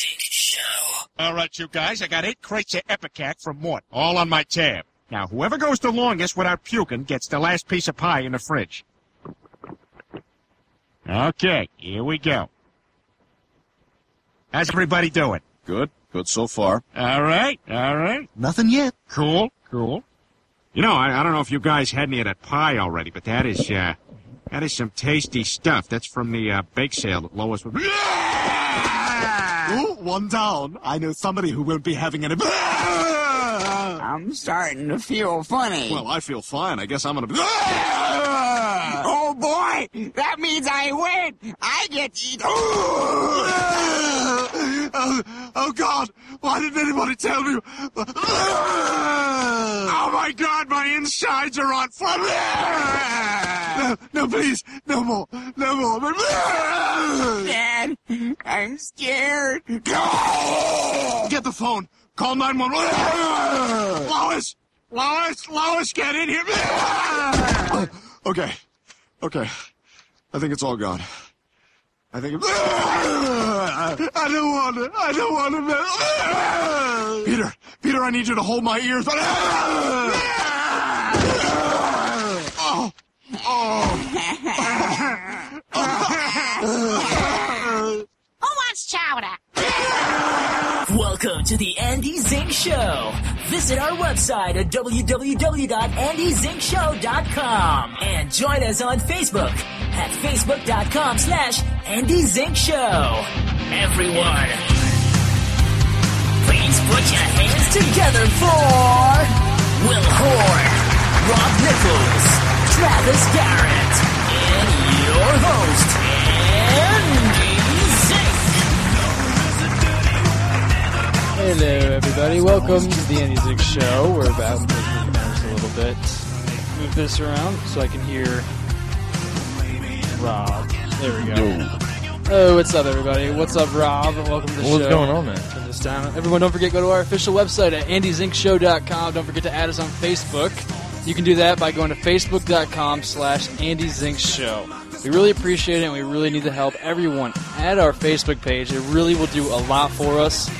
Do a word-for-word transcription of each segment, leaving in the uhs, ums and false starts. Zink Show. All right, you guys, I got eight crates of Epicac from Mort, all on my tab. Now, whoever goes the longest without puking gets the last piece of pie in the fridge. Okay, here we go. How's everybody doing? Good. Good so far. All right, all right. Nothing yet. Cool, cool. You know, I, I don't know if you guys had any of that pie already, but that is, uh, that is some tasty stuff. That's from the uh, bake sale that Lois was... Ooh, one down. I know somebody who won't be having any... I'm starting to feel funny. Well, I feel fine. I guess I'm going to... Oh, boy! That means I win! I get to eat... Oh, oh, God! Why didn't anybody tell me? Oh, my God! My insides are on fire! No, no, please! No more! No more! Dad, I'm scared. Get the phone! Call nine one one! Lois! Lois! Lois, get in here! Okay. Okay. I think it's all gone. I think it's... I don't want it. I don't want to. Peter, Peter, I need you to hold my ears. Oh, oh. Oh. Who wants chowder? Welcome to the Andy Zink Show. Visit our website at w w w dot andy zink show dot com and join us on Facebook at facebook.com slash Andy Zink Show. Everyone, please put your hands together for Will Horn, Rob Nichols, Travis Garrett, and your host, Andy Zink. Hello, everybody. Welcome to the Andy Zink Show. We're about to move this a little bit. Move this around so I can hear Rob. There we go. No. Oh, what's up, everybody? What's up, Rob? Welcome to the What's show. What's going on, man? And this time, everyone, don't forget, go to our official website at andy zink show dot com. Don't forget to add us on Facebook. You can do that by going to facebook.com slash andyzinkshow. We really appreciate it, and we really need the help. Everyone, add our Facebook page. It really will do a lot for us,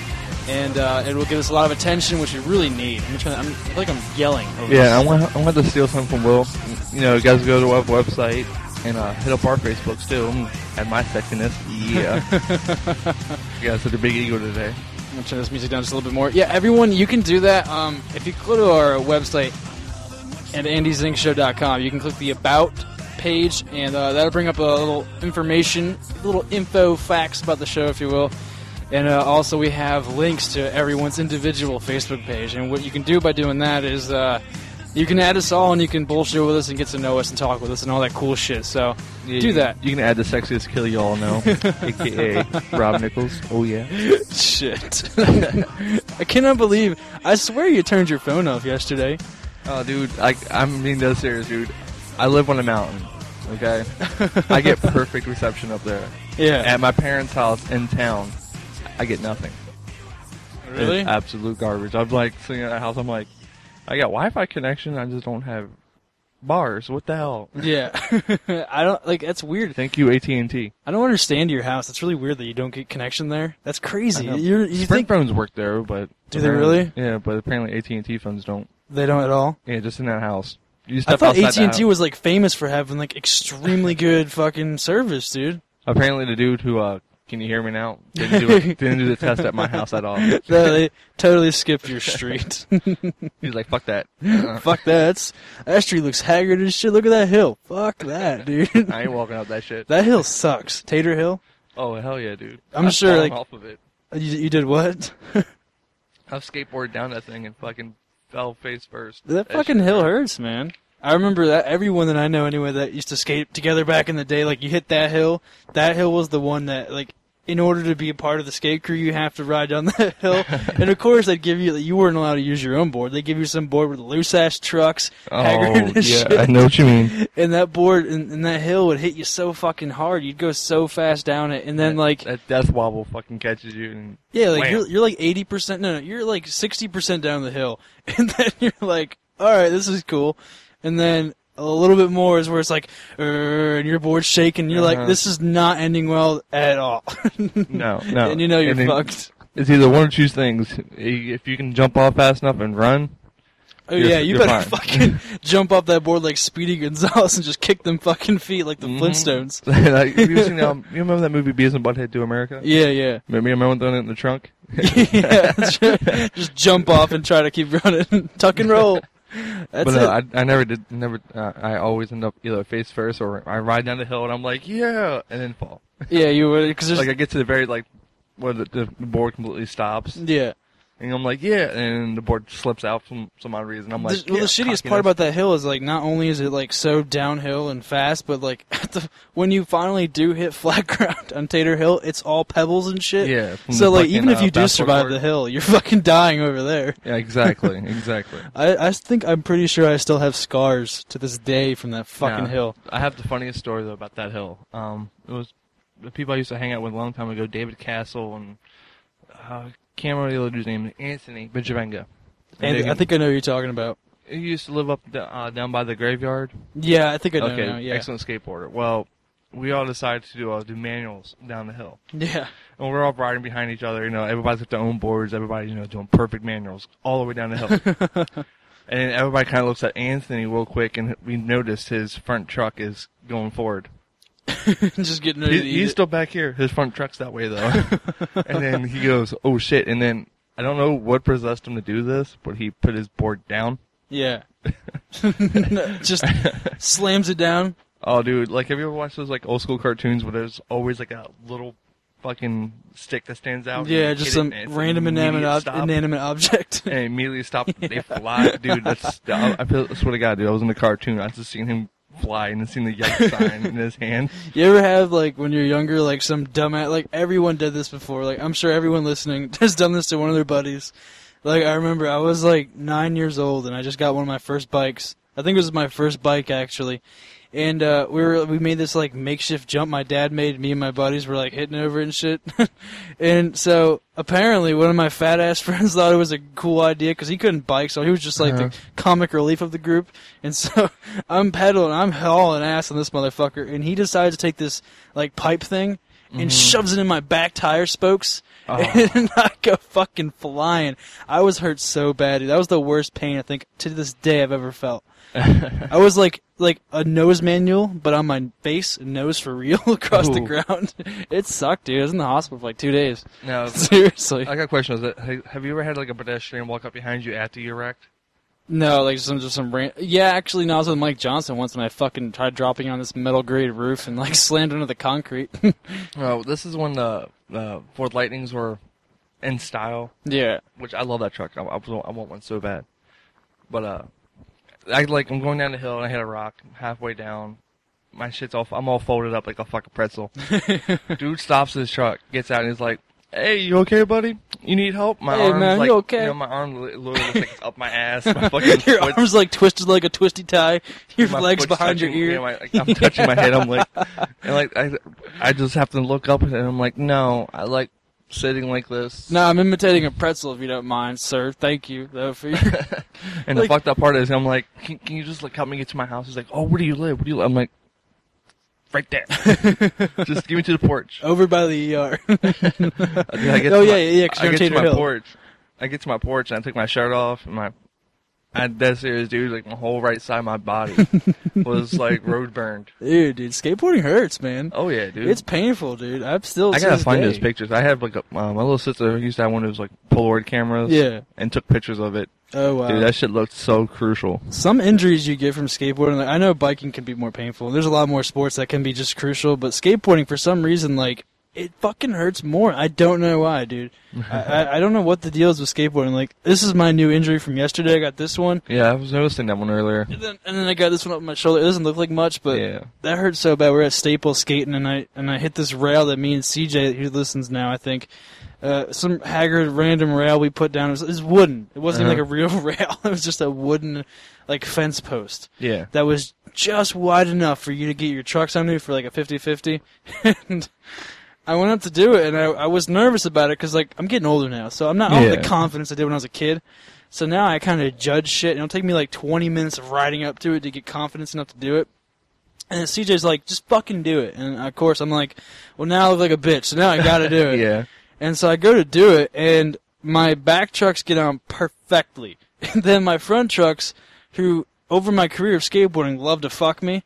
and uh, it will give us a lot of attention, which we really need. I'm trying to, I'm, I feel like I'm yelling. Over yeah, I want, I want to steal something from Will. You know, you guys go to our website. And uh, hit up our Facebooks, too. At my sexiness. Yeah. You guys had a big ego today. I'm going to turn this music down just a little bit more. Yeah, everyone, you can do that. Um, if you go to our website at andy zink show dot com, you can click the About page, and uh, that'll bring up a little information, a little info facts about the show, if you will. And uh, also we have links to everyone's individual Facebook page. And what you can do by doing that is... Uh, You can add us all, and you can bullshit with us and get to know us and talk with us and all that cool shit, so yeah, do that. You can add the sexiest kill you all know, a k a. Rob Nichols. Oh, yeah. Shit. I cannot believe. I swear you turned your phone off yesterday. Oh, dude, I, I'm being no serious, dude. I live on a mountain, okay? I get perfect reception up there. Yeah. At my parents' house in town, I get nothing. Really? It's absolute garbage. I'm, like, sitting at a house, I'm like, I got Wi-Fi connection, I just don't have bars. What the hell? Yeah. I don't, like, that's weird. Thank you, A T and T. I don't understand your house. It's really weird that you don't get connection there. That's crazy. You're, you Sprint think... phones work there, but... Do they really? Yeah, but apparently A T and T phones don't. They don't at all? Yeah, just in that house. You step I thought A T and T was, like, famous for having, like, extremely good fucking service, dude. Apparently the dude who, uh... Can you hear me now? Didn't do, it, didn't do the test at my house at all. No, they totally skipped your street. He's like, fuck that. Uh-uh. Fuck that. That street looks haggard as shit. Look at that hill. Fuck that, dude. I ain't walking up that shit. That hill sucks. Tater Hill? Oh, hell yeah, dude. I'm I sure, like... off of it. You, you did what? I've skateboarded down that thing and fucking fell face first. That, that fucking hill hurts, man. I remember that everyone that I know anyway that used to skate together back in the day, like, you hit that hill. That hill was the one that, like... In order to be a part of the skate crew, you have to ride down that hill. And, of course, they'd give you... You weren't allowed to use your own board. They give you some board with loose-ass trucks, oh, haggard and yeah, shit. I know what you mean. And that board and, and that hill would hit you so fucking hard. You'd go so fast down it. And then, that, like... That death wobble fucking catches you. And yeah, like, you're, you're, like, eighty percent... No, no, you're, like, sixty percent down the hill. And then you're like, all right, this is cool. And then... a little bit more is where it's like, and your board's shaking. You're uh-huh. like, this is not ending well at all. no, no. And you know you're and fucked. It's either one or two things. If you can jump off fast enough and run. Oh, yeah, you better fine. fucking jump off that board like Speedy Gonzalez and just kick them fucking feet like the mm-hmm. Flintstones. like, you, seen, um, you remember that movie Bees and Butt-Head Do America? Yeah, yeah. Remember my one throwing it in the trunk? yeah, just, just jump off and try to keep running. Tuck and roll. That's but uh, I, I never did. Never. Uh, I always end up either face first or I ride down the hill and I'm like, yeah, and then fall. Yeah, you would. Because like I get to the very like where the, the board completely stops. Yeah. And I'm like, yeah, and the board slips out for some odd reason. I'm like, the, yeah, the shittiest part about that hill is like, not only is it like so downhill and fast, but like at the, when you finally do hit flat ground on Tater Hill, it's all pebbles and shit. Yeah. So like, fucking, even if you uh, do survive board. the hill, you're fucking dying over there. Yeah, exactly, exactly. I, I think I'm pretty sure I still have scars to this day from that fucking yeah, hill. I have the funniest story though about that hill. Um, it was the people I used to hang out with a long time ago, David Castle and. Uh, Can't remember the other dude's name. Anthony Benjavenga. Andy, I think I know who you're talking about. He used to live up uh, down by the graveyard. Yeah, I think I know. Okay, know, yeah. Excellent skateboarder. Well, we all decided to do, uh, do manuals down the hill. Yeah, and we're all riding behind each other. You know, everybody's got their own boards. Everybody, you know, doing perfect manuals all the way down the hill. And everybody kind of looks at Anthony real quick, and we noticed his front truck is going forward. Just getting ready he, to eat He's it. still back here. His front truck's that way, though. And then he goes, oh, shit. And then, I don't know what possessed him to do this, but he put his board down. Yeah. Just slams it down. Oh, dude. Like, have you ever watched those, like, old-school cartoons where there's always, like, a little fucking stick that stands out? Yeah, just some it, random inanimate, ob- inanimate object. And immediately stop. Yeah. They fly. Dude, that's... I, I swear to God, dude, I was in the cartoon. I just seen him... fly and seen the yikes sign in his hand. You ever have, like, when you're younger, like, some dumbass, like, everyone did this before. Like, I'm sure everyone listening has done this to one of their buddies. Like, I remember I was, like, nine years old, and I just got one of my first bikes. I think it was my first bike, actually. And uh, we were we made this, like, makeshift jump my dad made. Me and my buddies were, like, hitting over it and shit. And so, apparently, one of my fat-ass friends thought it was a cool idea because he couldn't bike, so he was just, like, uh-huh. the comic relief of the group. And so, I'm pedaling, I'm hauling ass on this motherfucker, and he decided to take this, like, pipe thing and mm-hmm. shoves it in my back tire spokes, oh. and I go fucking flying. I was hurt so bad, dude. That was the worst pain, I think, to this day I've ever felt. I was like like a nose manual, but on my face, nose for real, across Ooh. the ground. It sucked, dude. I was in the hospital for like two days. No, seriously. I got a question. Is that, have you ever had like a pedestrian walk up behind you after you wrecked? No, like some just some rant. Yeah, actually, no, I was with Mike Johnson once, and I fucking tried dropping on this metal grade roof and like slammed into the concrete. Oh, this is when the uh, Ford Lightnings were in style. Yeah, which I love that truck. I, I, I want one so bad, but uh. I like I'm going down the hill and I hit a rock halfway down. My shit's all I'm all folded up like a fucking pretzel. Dude stops his truck, gets out and he's like, "Hey, you okay, buddy? You need help? My hey, arm's man, like, you okay? You know, my arm literally looks like it's up my ass. My fucking your foot, arm's like twisted like a twisty tie. Your legs behind touching, your ear. You know, my, like, I'm yeah. touching my head. I'm like, and like I, I just have to look up and I'm like, no, I like sitting like this. No, I'm imitating a pretzel if you don't mind, sir. Thank you though for your And like, the fucked up part is I'm like, can, can you just like help me get to my house? He's like, oh, where do you live? Where do you live? I'm like, right there. Just give me to the porch. Over by the E R. I get oh yeah, my, yeah, I get to my Hill. porch. I get to my porch and I take my shirt off and my I, that's serious, dude. Like, my whole right side of my body was, like, road burned. Dude, dude, skateboarding hurts, man. Oh, yeah, dude. It's painful, dude. I'm still... I gotta find day. those pictures. I have, like, a, uh, my little sister used to have one of those, like, Polaroid cameras. Yeah. And took pictures of it. Oh, wow. Dude, that shit looked so crucial. Some injuries you get from skateboarding, like, I know biking can be more painful. There's a lot more sports that can be just crucial, but skateboarding, for some reason, like... it fucking hurts more. I don't know why, dude. I, I, I don't know what the deal is with skateboarding. Like, this is my new injury from yesterday. I got this one. Yeah, I was noticing that one earlier. And then, and then I got this one up my shoulder. It doesn't look like much, but yeah. that hurt so bad. We're at Staples skating, and I and I hit this rail that me and C J, who listens now, I think, uh, some haggard random rail we put down. It was, it was wooden. It wasn't uh-huh. even like a real rail. It was just a wooden, like, fence post. Yeah. That was just wide enough for you to get your trucks onto for like a fifty-fifty. And... I went up to do it, and I, I was nervous about it because, like, I'm getting older now, so I'm not all yeah. the confidence I did when I was a kid. So now I kind of judge shit, and it'll take me like twenty minutes of riding up to it to get confidence enough to do it. And then C J's like, just fucking do it. And of course I'm like, well, now I look like a bitch, so now I gotta do it. Yeah. And so I go to do it, and my back trucks get on perfectly. And then my front trucks, who over my career of skateboarding love to fuck me,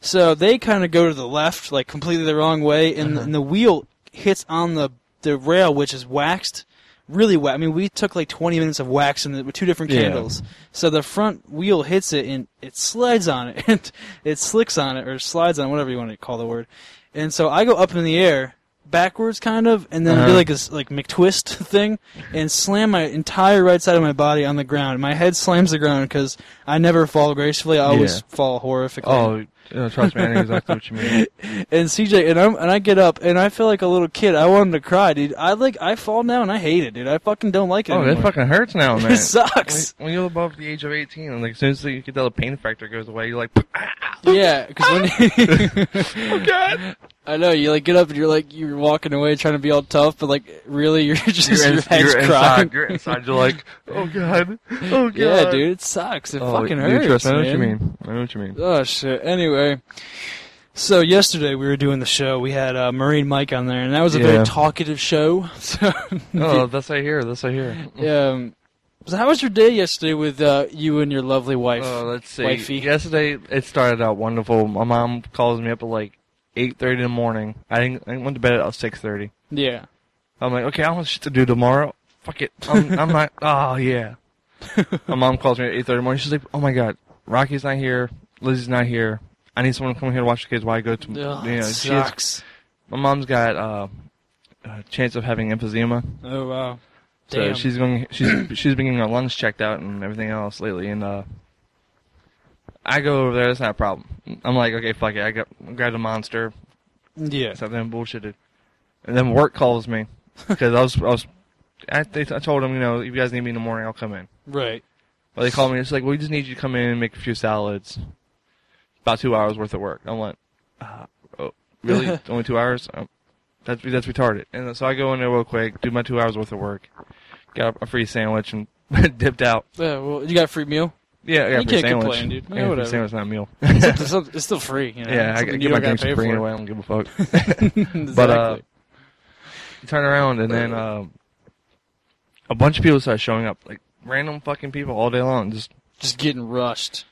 so they kind of go to the left, like completely the wrong way, and, uh-huh. and the wheel hits on the, the rail, which is waxed. Really wet. I mean, we took like twenty minutes of wax in the, with two different candles. Yeah. So the front wheel hits it, and it slides on it, and it slicks on it, or slides on whatever you want to call the word. And so I go up in the air, backwards kind of, and then uh-huh. do like this like McTwist thing, and slam my entire right side of my body on the ground. My head slams the ground because I never fall gracefully. I always yeah. fall horrifically. Oh, no, trust me, I know exactly what you mean. And C J, and I'm, and I get up, and I feel like a little kid. I wanted to cry, dude. I like, I fall now, and I hate it, dude. I fucking don't like it Oh, anymore. That fucking hurts now, man. It sucks. When, when you're above the age of eighteen, and like, as soon as you get that, the pain factor goes away, you're like, ah, yeah, because when you... oh, God. I know, you like get up, and you're like, you're walking away trying to be all tough, but like, really, you're just, you're in, your head's you're crying. Inside, you're inside, you're like, oh, God. Oh, God. Yeah, dude, it sucks. It oh, fucking hurts, trust, man. I know what you mean. I know what you mean. Oh, shit. Anyway. So yesterday we were doing the show. We had uh, Marine Mike on there, and that was a yeah. very talkative show. So oh, that's I hear. That's I hear. Yeah. Um, so how was your day yesterday with uh, you and your lovely wife? Oh, uh, let's see. Wifey? Yesterday it started out wonderful. My mom calls me up at like eight thirty in the morning. I didn't, I went to bed at six thirty. Yeah. I'm like, okay, I want shit to do tomorrow. Fuck it. I'm, I'm like, oh yeah. My mom calls me at eight thirty in the morning. She's like, oh my God, Rocky's not here. Lizzie's not here. I need someone to come here to watch the kids while I go to... Oh, you know, sucks. Has, my mom's got uh, a chance of having emphysema. Oh, wow. Damn. So she's going. She's she's been getting her lungs checked out and everything else lately. And uh, I go over there. That's not a problem. I'm like, okay, fuck it. I got grabbed a Monster. Yeah. Something bullshitted. And then work calls me because I was I was I, they, I told them, you know, if you guys need me in the morning, I'll come in. Right. But they called me. It's like, well, we just need you to come in and make a few salads. About two hours worth of work. I'm like, uh, oh, really? Only two hours? Um, that's that's retarded. And so I go in there real quick, do my two hours worth of work, got a free sandwich, and dipped out. Yeah, well, you got a free meal? Yeah, I got you a free sandwich. You can't complain, dude. No, yeah, whatever. Sandwich, not a meal. it's, still, it's still free. You know? Yeah, I, I get my things free anyway. I don't give a fuck. Exactly. But uh, you turn around, and then uh, a bunch of people start showing up, like random fucking people all day long, just just getting rushed.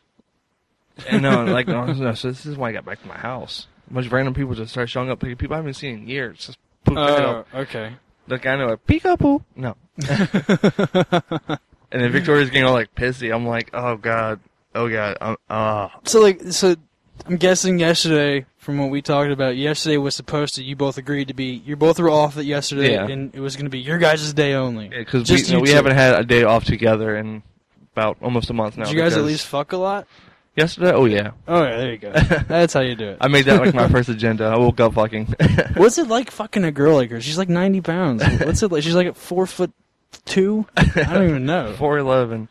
And no, like, no, no, so this is why I got back to my house. A bunch of random people just started showing up. Like, people I haven't seen in years. Just pooping oh, it up. Okay. Like, I know, like, peek-a-poo. No. And then Victoria's getting all, like, pissy. I'm like, oh, God. Oh, God. I'm, uh. So, like, so I'm guessing yesterday, from what we talked about, yesterday was supposed to, you both agreed to be, you both were off yesterday, yeah. and it was going to be your guys' day only. Yeah, because we, you know, we haven't had a day off together in about almost a month now. Did you guys at least fuck a lot? Yesterday? Oh, yeah. Oh, yeah, there you go. That's how you do it. I made that like my first agenda. I woke up fucking. What's it like fucking a girl like her? She's like ninety pounds. What's it like? She's like at four foot two? I don't even know. four eleven.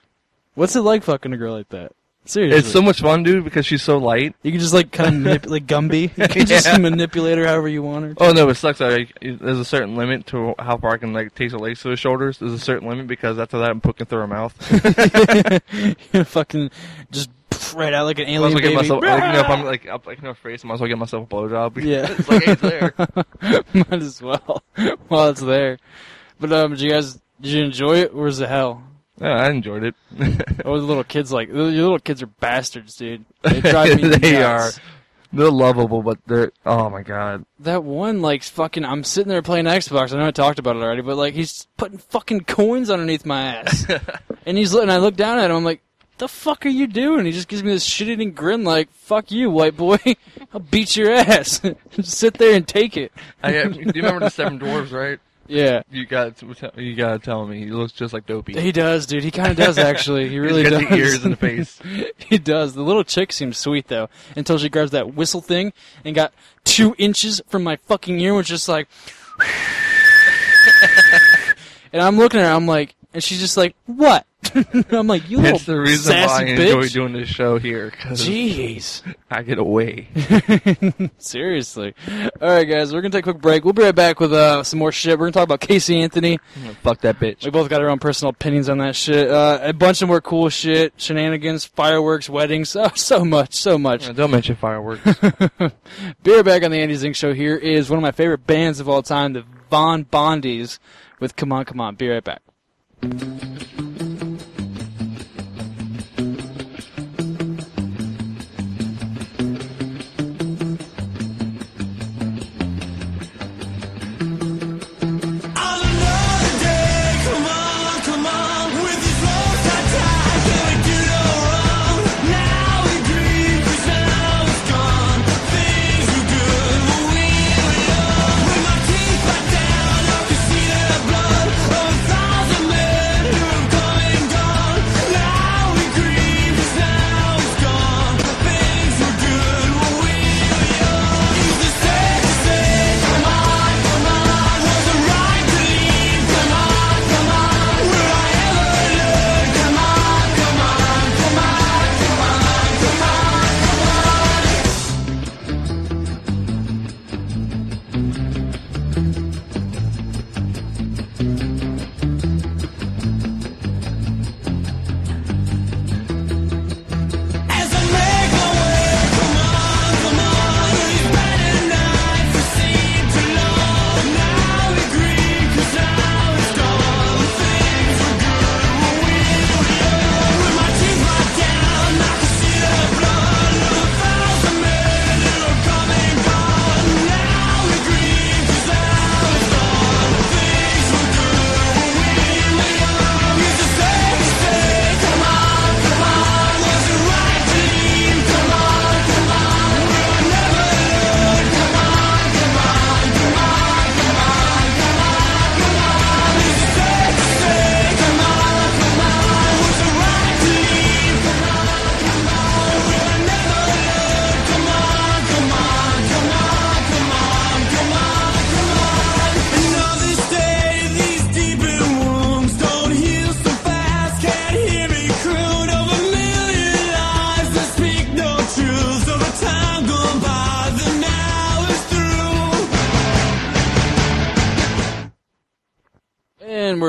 What's it like fucking a girl like that? Seriously. It's so much fun, dude, because she's so light. You can just like kind of manipulate, like Gumby. You can yeah. just manipulate her however you want her to. Oh, no, it sucks. I, there's a certain limit to how far I can like take her legs to her shoulders. There's a certain limit because after that I'm poking through her mouth. You're fucking just... Right out like an alien baby. I myself, like, you know, if I'm like up like no face, I might as well get myself a blowjob. Yeah, it's like hey, it's there. Might as well while it's there. But um, did you guys did you enjoy it or was it hell? Yeah, I enjoyed it. Oh, the little kids like your little kids are bastards, dude. They drive me They nuts. Are. They're lovable, but they're oh my God. That one like fucking. I'm sitting there playing Xbox. I know I talked about it already, but like he's putting fucking coins underneath my ass, and he's and I look down at him. I'm like. The fuck are you doing? He just gives me this shit-eating grin like, fuck you, white boy. I'll beat your ass. Just sit there and take it. I, do you remember the Seven Dwarfs, right? Yeah. You got you got to tell me. He looks just like Dopey. He does, dude. He kind of does, actually. He really He's got does. The ears and the face. He does. The little chick seems sweet, though, until she grabs that whistle thing and got two inches from my fucking ear, which is just like... And I'm looking at her, I'm like... And she's just like, what? I'm like, you little sassy bitch. That's the reason why I enjoy bitch. doing this show here. Jeez. I get away. Seriously. All right, guys, we're going to take a quick break. We'll be right back with uh, some more shit. We're going to talk about Casey Anthony. Fuck that bitch. We both got our own personal opinions on that shit. Uh, a bunch of more cool shit, shenanigans, fireworks, weddings, oh, so much, so much. Yeah, don't mention fireworks. Be right back on the Andy Zink Show. Here is one of my favorite bands of all time, the Von Bondies, with Come On, Come On. Be right back.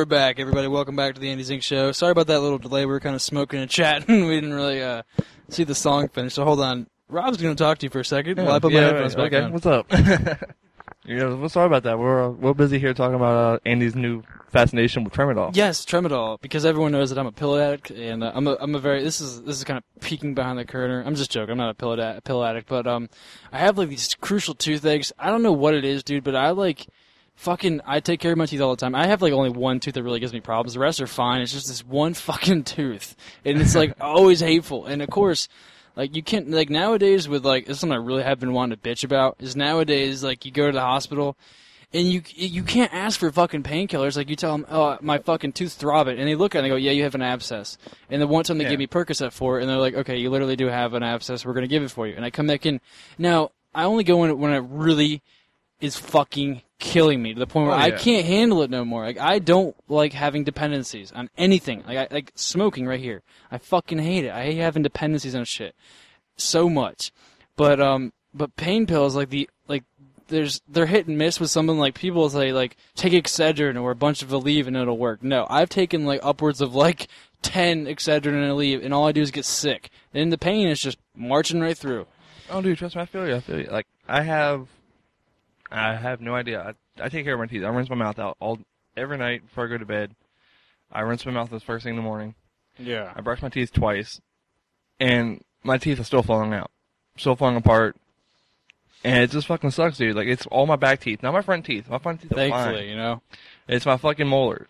Back, everybody. Welcome back to the Andy Zink Show. Sorry about that little delay. We were kind of smoking and chatting. We didn't really uh, see the song finish. So hold on. Rob's going to talk to you for a second. Yeah, while I put yeah, my headphones right, back okay. on. What's up? You know, well, sorry about that. We're uh, we're busy here talking about uh, Andy's new fascination with Tramadol. Yes, Tramadol, because everyone knows that I'm a pill addict, and uh, I'm a I'm a very this is this is kind of peeking behind the curtain. I'm just joking. I'm not a pill ad- pill addict, but um, I have like these crucial toothaches. I don't know what it is, dude, but I like. Fucking, I take care of my teeth all the time. I have, like, only one tooth that really gives me problems. The rest are fine. It's just this one fucking tooth. And it's, like, always hateful. And, of course, like, you can't, like, nowadays with, like, this is something I really have been wanting to bitch about, is nowadays, like, you go to the hospital, and you you can't ask for fucking painkillers. Like, you tell them, oh, my fucking tooth throbbing. And they look at it, and they go, yeah, you have an abscess. And the one time they yeah. gave me Percocet for it, and they're like, okay, you literally do have an abscess. We're going to give it for you. And I come back in. Now, I only go in when I really... is fucking killing me to the point where oh, yeah. I can't handle it no more. Like, I don't like having dependencies on anything. Like, I, like smoking right here. I fucking hate it. I hate having dependencies on shit so much. But um, but pain pills, like the like, there's they're hit and miss with someone. Like people say, like take Excedrin or a bunch of Aleve and it'll work. No, I've taken like upwards of like ten Excedrin and Aleve, and all I do is get sick. And the pain is just marching right through. Oh, dude, trust me, I feel you. I feel you. Like I have. I have no idea. I, I take care of my teeth. I rinse my mouth out all every night before I go to bed. I rinse my mouth the first thing in the morning. Yeah. I brush my teeth twice, and my teeth are still falling out, still falling apart, and it just fucking sucks, dude. Like it's all my back teeth, not my front teeth. My front teeth are Thankfully, fine. Thankfully, you know. It's my fucking molars.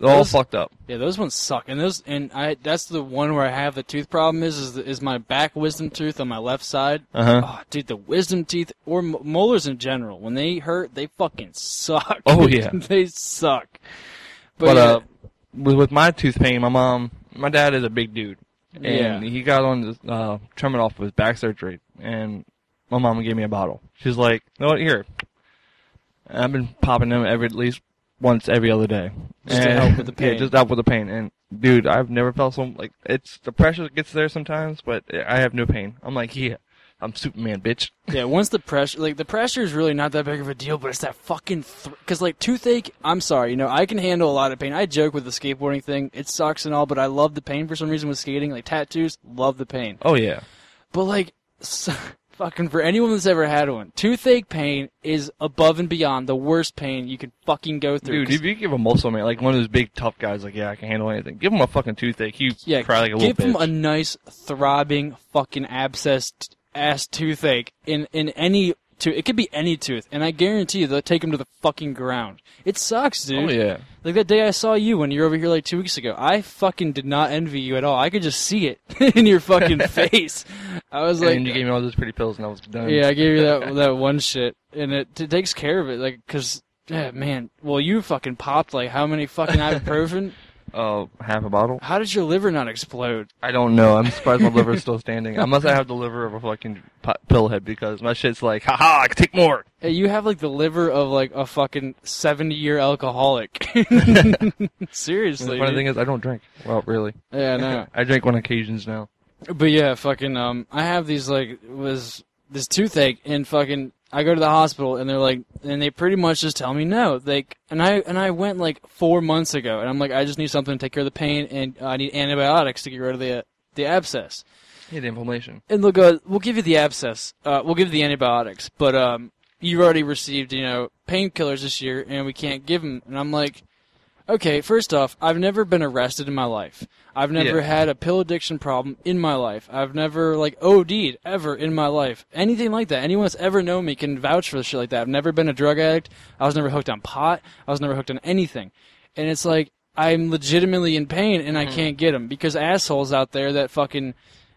They're those, all fucked up. Yeah, those ones suck. And those, and I that's the one where I have the tooth problem is is, the, is my back wisdom tooth on my left side. Uh-huh. Oh, dude, the wisdom teeth or m- molars in general, when they hurt, they fucking suck. Oh yeah, they suck. But, but yeah. uh, with, with my tooth pain, my mom, my dad is a big dude, and yeah. he got on this uh, Tramadol for his back surgery, and my mom gave me a bottle. She's like, "No, what here." And I've been popping them every at least. Once every other day. Just and, to help with the pain. Yeah, just to help with the pain. And dude, I've never felt so, like, it's, the pressure gets there sometimes, but I have no pain. I'm like, yeah, I'm Superman, bitch. Yeah, once the pressure, like, the pressure is really not that big of a deal, but it's that fucking, th- cause like, toothache, I'm sorry, you know, I can handle a lot of pain. I joke with the skateboarding thing, it sucks and all, but I love the pain for some reason with skating, like, tattoos, love the pain. Oh, yeah. But, like, so, fucking, for anyone that's ever had one, toothache pain is above and beyond the worst pain you can fucking go through. Dude, if you give a muscle man, like one of those big tough guys, like, yeah, I can handle anything, give him a fucking toothache, he yeah, cry like a little bitch. Give him a nice, throbbing, fucking abscessed-ass toothache in, in any tooth. It could be any tooth, and I guarantee you they'll take him to the fucking ground. It sucks, dude. Oh, yeah. Like that day I saw you when you were over here like two weeks ago, I fucking did not envy you at all. I could just see it in your fucking face. I was like, and you gave me all those pretty pills, and I was done. Yeah, I gave you that that one shit, and it, it takes care of it, like, cause yeah, man. Well, you fucking popped like how many fucking ibuprofen? Oh, uh, half a bottle. How did your liver not explode? I don't know. I'm surprised my liver's still standing. Unless I have the liver of a fucking pillhead, because my shit's like, haha, I can take more. Hey, you have like the liver of like a fucking seventy-year alcoholic. Seriously. The funny dude. thing is, I don't drink. Well, really. Yeah, no. I drink on occasions now. But yeah, fucking. Um, I have these like was this toothache, and fucking. I go to the hospital, and they're like, and they pretty much just tell me no. Like, and I and I went like four months ago, and I'm like, I just need something to take care of the pain, and uh, I need antibiotics to get rid of the uh, the abscess. Yeah, the inflammation. And they'll go, we'll give you the abscess, uh, we'll give you the antibiotics, but um, you've already received, you know, painkillers this year, and we can't give them. And I'm like, okay, first off, I've never been arrested in my life. I've never yeah. had a pill addiction problem in my life. I've never, like, OD'd ever in my life. Anything like that. Anyone that's ever known me can vouch for shit like that. I've never been a drug addict. I was never hooked on pot. I was never hooked on anything. And it's like, I'm legitimately in pain, and I mm-hmm. can't get them. Because assholes out there that fucking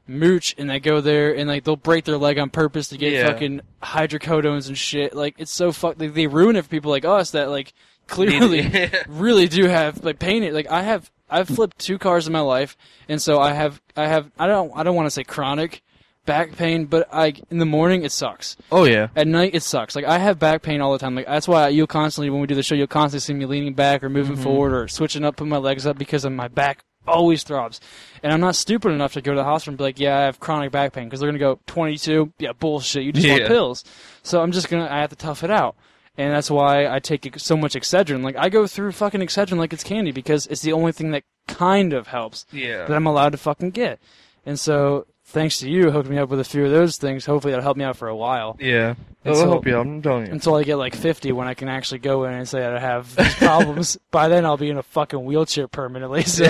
mooch, and they go there, and, like, they'll break their leg on purpose to get yeah. fucking hydrocodones and shit. Like, it's so fuck. Like, they ruin it for people like us that, like, clearly yeah. really do have, like, pain. Like, I have... I've flipped two cars in my life, and so I have, I have, I don't, I don't want to say chronic back pain, but I, in the morning, it sucks. Oh, yeah. At night, it sucks. Like, I have back pain all the time. Like, that's why you'll constantly, when we do the show, you'll constantly see me leaning back or moving mm-hmm. forward or switching up, putting my legs up, because of my back always throbs. And I'm not stupid enough to go to the hospital and be like, yeah, I have chronic back pain, because they're going to go, twenty-two, yeah, bullshit, you just yeah. want pills. So I'm just going to, I have to tough it out. And that's why I take so much Excedrin. Like, I go through fucking Excedrin like it's candy, because it's the only thing that kind of helps yeah. that I'm allowed to fucking get. And so, thanks to you hooking me up with a few of those things, hopefully that'll help me out for a while. Yeah, that'll until, help you out, I'm telling you. Until I get like fifty, when I can actually go in and say that I have these problems. By then, I'll be in a fucking wheelchair permanently, so...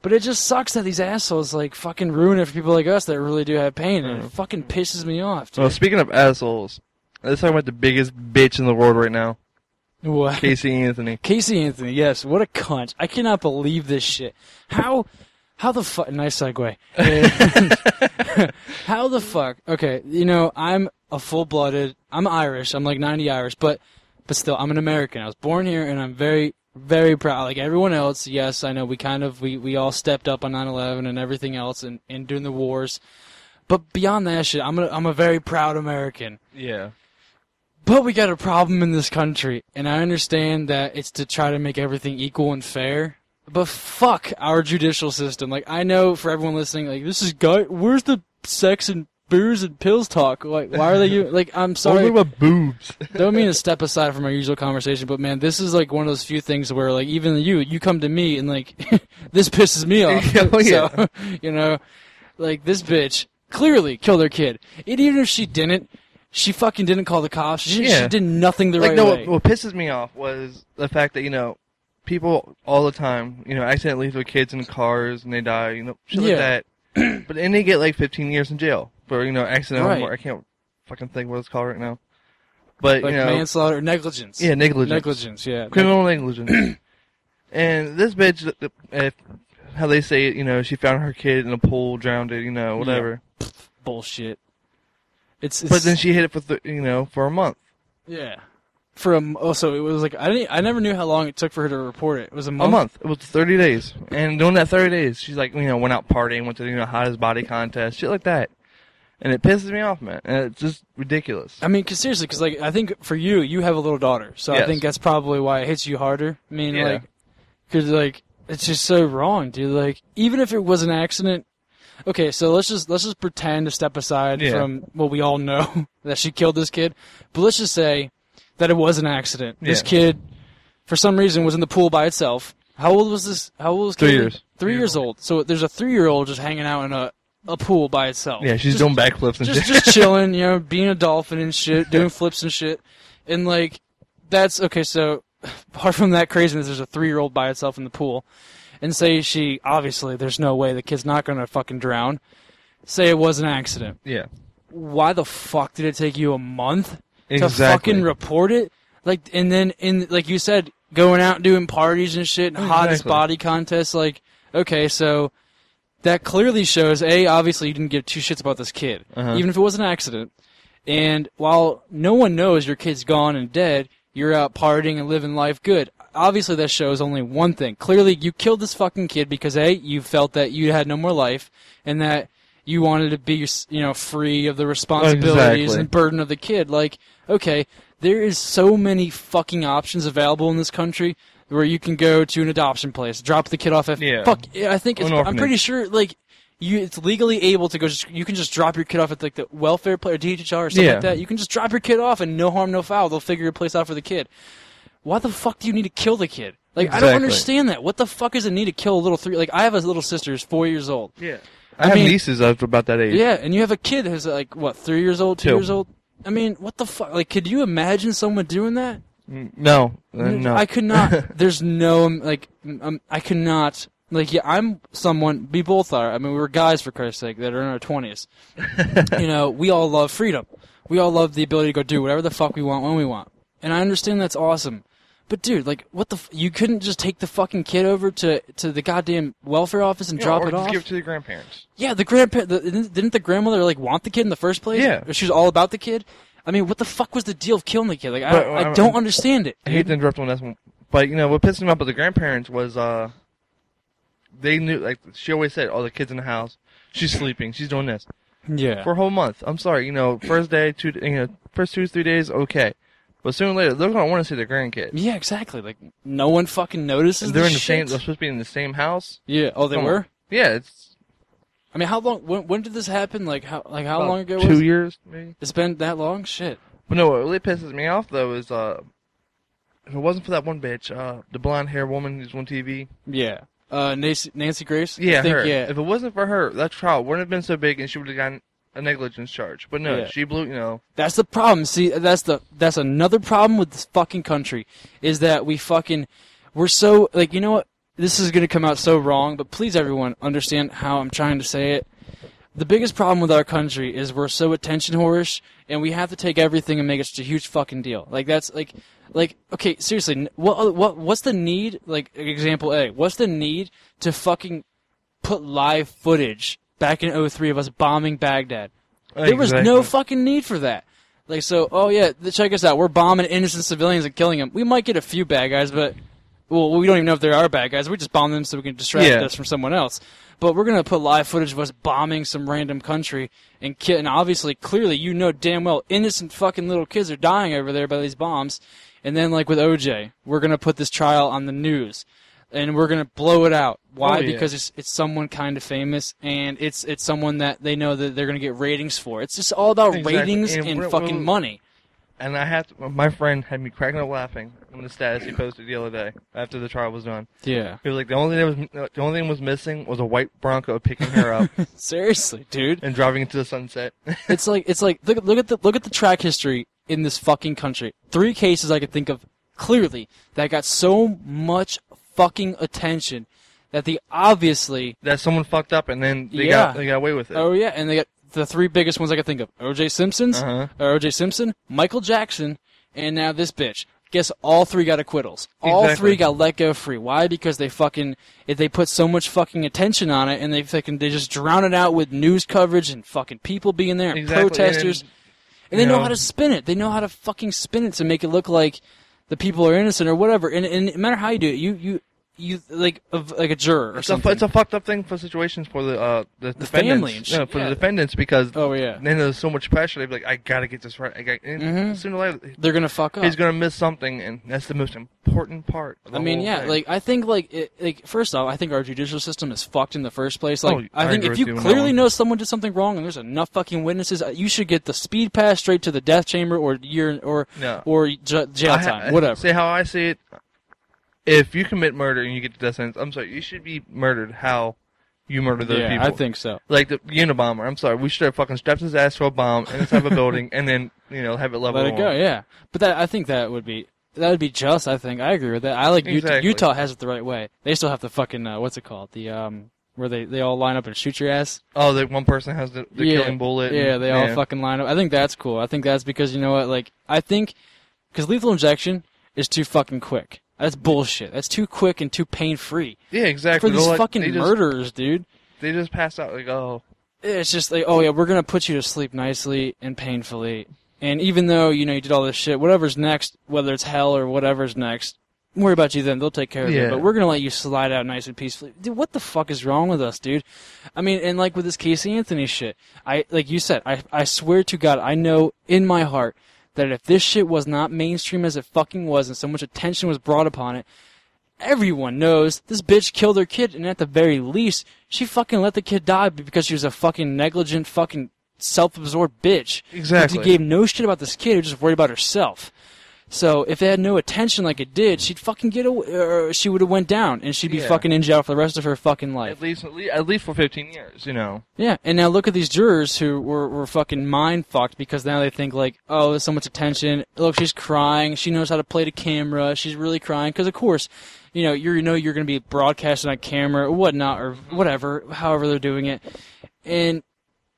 But it just sucks that these assholes, like, fucking ruin it for people like us that really do have pain, and mm. it fucking pisses me off, dude. Well, speaking of assholes... Let's talk about the biggest bitch in the world right now. What? Casey Anthony. Casey Anthony, yes. What a cunt. I cannot believe this shit. How, how the fuck, nice segue. How the fuck, okay, you know, I'm a full-blooded, I'm Irish, I'm like ninety Irish, but, but still, I'm an American. I was born here, and I'm very, very proud. Like everyone else, yes, I know, we kind of, we, we all stepped up on nine eleven and everything else, and, and during the wars. But beyond that shit, I'm a, I'm a very proud American. Yeah. But we got a problem in this country, and I understand that it's to try to make everything equal and fair, but fuck our judicial system. Like, I know for everyone listening, like, this is guy, where's the sex and booze and pills talk? Like, why are they, even, like, I'm sorry. What about boobs? Don't mean to step aside from our usual conversation, but man, this is like one of those few things where, like, even you, you come to me and, like, this pisses me off. Oh, yeah. So, you know, like, this bitch clearly killed her kid. And even if she didn't, she fucking didn't call the cops. She, yeah. she did nothing the like, right no, way. Like, no, what pisses me off was the fact that, you know, people all the time, you know, accidentally leave their kids in cars and they die, you know, shit yeah. like that. But then they get, like, fifteen years in jail for, you know, accidental right. murder. I can't fucking think what it's called right now. But, like, you know, manslaughter or negligence. Yeah, negligence. Negligence, yeah. Criminal negligence. And this bitch, if, how they say it, you know, she found her kid in a pool, drowned it, you know, whatever. Yeah. Bullshit. It's, it's, but then she hit it for th- you know for a month. Yeah, for a oh, so it was like I didn't I never knew how long it took for her to report it. It was a month. A month. It was thirty days, and during that thirty days, she's like you know went out partying, went to you know hottest body contest, shit like that, and it pisses me off, man. And it's just ridiculous. I mean, cause seriously, because like I think for you, you have a little daughter, so yes. I think that's probably why it hits you harder. I mean, yeah. like, cause like It's just so wrong, dude. Like, even if it was an accident. Okay, so let's just let's just pretend to step aside yeah. from what we all know that she killed this kid. But let's just say that it was an accident. Yeah. This kid, for some reason, was in the pool by itself. How old was this? How old was kid? Three years. Three years old. So there's a three-year-old just hanging out in a, a pool by itself. Yeah, she's just doing backflips and just, shit. Just chilling, you know, being a dolphin and shit, doing flips and shit. And, like, that's... Okay, so apart from that craziness, there's a three-year-old by itself in the pool. And say she... Obviously, there's no way the kid's not going to fucking drown. Say it was an accident. Yeah. Why the fuck did it take you a month exactly. to fucking report it? Like, and then, in like you said... Going out and doing parties and shit, and exactly. hottest body contests, like, okay, so that clearly shows, A, obviously you didn't give two shits about this kid, uh-huh. even if it was an accident. And while no one knows your kid's gone and dead, you're out partying and living life good. Obviously that shows only one thing. Clearly you killed this fucking kid because, A, you felt that you had no more life, and that you wanted to be, you know, free of the responsibilities exactly. and burden of the kid. Like, okay... There is so many fucking options available in this country where you can go to an adoption place, drop the kid off at... Yeah. Fuck, I think it's... I'm pretty sure, like, you it's legally able to go... Just, you can just drop your kid off at, like, the welfare place or D H R or something yeah. like that. You can just drop your kid off and no harm, no foul. They'll figure a place out for the kid. Why the fuck do you need to kill the kid? Like, exactly. I don't understand that. What the fuck does it need to kill a little three... Like, I have a little sister who's four years old. Yeah. I, I have mean, nieces of about that age. Yeah, and you have a kid who's, like, what, three years old, two, two. years old? I mean, what the fuck? Like, could you imagine someone doing that? No, uh, no. I could not. There's no, like, um, I could not. Like, yeah, I'm someone. We both are. I mean, we're guys, for Christ's sake, that are in our twenties. You know, we all love freedom. We all love the ability to go do whatever the fuck we want when we want. And I understand that's awesome. But, dude, like, what the f- you couldn't just take the fucking kid over to, to the goddamn welfare office and yeah, drop or it off? Yeah, give it to the grandparents. Yeah, the grandparents... Didn't the grandmother, like, want the kid in the first place? Yeah. Or she was all about the kid? I mean, what the fuck was the deal of killing the kid? Like, but, I, I, I don't I, understand it. I hate to interrupt on this one, but, you know, what pissed me off about the grandparents was, uh... They knew, like, she always said, oh, the kid's in the house. She's sleeping. She's doing this. Yeah. For a whole month. I'm sorry, you know, first day, two... You know, first two, three days, okay. But sooner or later, they're going to want to see their grandkids. Yeah, exactly. Like, no one fucking notices they're this in the shit. Same, they're supposed to be in the same house. Yeah. Oh, they Come were? On. Yeah. It's. I mean, how long... When, when did this happen? Like, how like how long ago was it? Two years, maybe. It's been that long? Shit. But no, what really pisses me off, though, is... uh, if it wasn't for that one bitch, uh, the blonde-haired woman who's on T V... Yeah. Uh, Nancy, Nancy Grace? Yeah, I think, her. Yeah. If it wasn't for her, that trial wouldn't have been so big, and she would have gotten... a negligence charge. But no, yeah. she blew, you know. That's the problem. See, that's the that's another problem with this fucking country, is that we fucking, we're so, like, you know what? This is going to come out so wrong, but please, everyone, understand how I'm trying to say it. The biggest problem with our country is we're so attention whorish, and we have to take everything and make it such a huge fucking deal. Like, that's, like, like okay, seriously, what what what's the need, like, example A, what's the need to fucking put live footage back in oh three of us bombing Baghdad? Exactly. There was no fucking need for that. Like, so, oh yeah, check us out. We're bombing innocent civilians and killing them. We might get a few bad guys, but, well, we don't even know if there are bad guys. We just bomb them so we can distract yeah. us from someone else. But we're going to put live footage of us bombing some random country and ki- and obviously, clearly, you know damn well, innocent fucking little kids are dying over there by these bombs. And then, like with O J, we're going to put this trial on the news. And we're going to blow it out. Why? Oh, yeah. Because it's it's someone kind of famous, and it's it's someone that they know that they're going to get ratings for. It's just all about exactly. ratings and, and we're, fucking we're, money. And I have to, my friend had me cracking up laughing on the status he posted the other day after the trial was done. Yeah. He was like, the only thing that was, the only thing was missing was a white Bronco picking her up. Seriously, dude. And driving into the sunset. It's like, it's like look, look at the look at the track history in this fucking country. Three cases I could think of clearly that got so much fucking attention that they obviously that someone fucked up and then they yeah. got they got away with it. Oh yeah, and they got the three biggest ones I could think of: O J Simpson's, uh-huh. or O J Simpson, Michael Jackson, and now this bitch. Guess all three got acquittals. All exactly. three got let go free. Why? Because they fucking if they put so much fucking attention on it, and they fucking they just drown it out with news coverage and fucking people being there and exactly. protesters, and, and they know, know how to spin it. They know how to fucking spin it to make it look like the people are innocent or whatever, and, and no matter how you do it, you, you you like a, like a juror or it's something. A, it's a fucked up thing for situations for the uh the, the defendants, yeah, for yeah. the defendants because oh yeah, then there's so much pressure. They'd be like, I gotta get this right. I got mm-hmm. sooner or later they're gonna fuck up. He's gonna miss something, and that's the most important part. Of the I mean, whole yeah, thing. like I think like it, like first off, I think our judicial system is fucked in the first place. Like oh, I, I think if you clearly know someone did something wrong and there's enough fucking witnesses, you should get the speed pass straight to the death chamber or year or no. or ju- jail I, time, I, whatever. See how I see it. If you commit murder and you get the death sentence, I'm sorry, you should be murdered how you murder those yeah, people. Yeah, I think so. Like the Unabomber, I'm sorry, we should have fucking strapped his ass to a bomb and inside a building and then, you know, have it leveled. Let it go, on. yeah. But that, I think that would be that would be just, I think. I agree with that. I like exactly. Utah, Utah has it the right way. They still have the fucking, uh, what's it called? The, um, where they, they all line up and shoot your ass. Oh, the one person has the, the yeah. killing bullet. Yeah, and, they all yeah. fucking line up. I think that's cool. I think that's because, you know what, like, I think, because lethal injection is too fucking quick. That's bullshit. That's too quick and too pain-free. Yeah, exactly. For these like, fucking just, murderers, dude. They just pass out like, oh. It's just like, oh, yeah, we're going to put you to sleep nicely and painfully. And even though, you know, you did all this shit, whatever's next, whether it's hell or whatever's next, don't worry about you then. They'll take care of yeah. you. But we're going to let you slide out nice and peacefully. Dude, what the fuck is wrong with us, dude? I mean, and like with this Casey Anthony shit, I like you said, I I swear to God, I know in my heart that if this shit was not mainstream as it fucking was and so much attention was brought upon it, everyone knows this bitch killed her kid, and at the very least, she fucking let the kid die because she was a fucking negligent, fucking self-absorbed bitch. Exactly. She gave no shit about this kid, who just worried about herself. So if it had no attention like it did, she'd fucking get away, or she would have went down, and she'd be yeah. fucking in jail for the rest of her fucking life. At least, at least for fifteen years, you know. Yeah, and now look at these jurors who were, were fucking mind fucked because now they think like, oh, there's so much attention. Look, she's crying. She knows how to play the camera. She's really crying because, of course, you know you're, you know you're going to be broadcasting on camera or whatnot or whatever, however they're doing it, and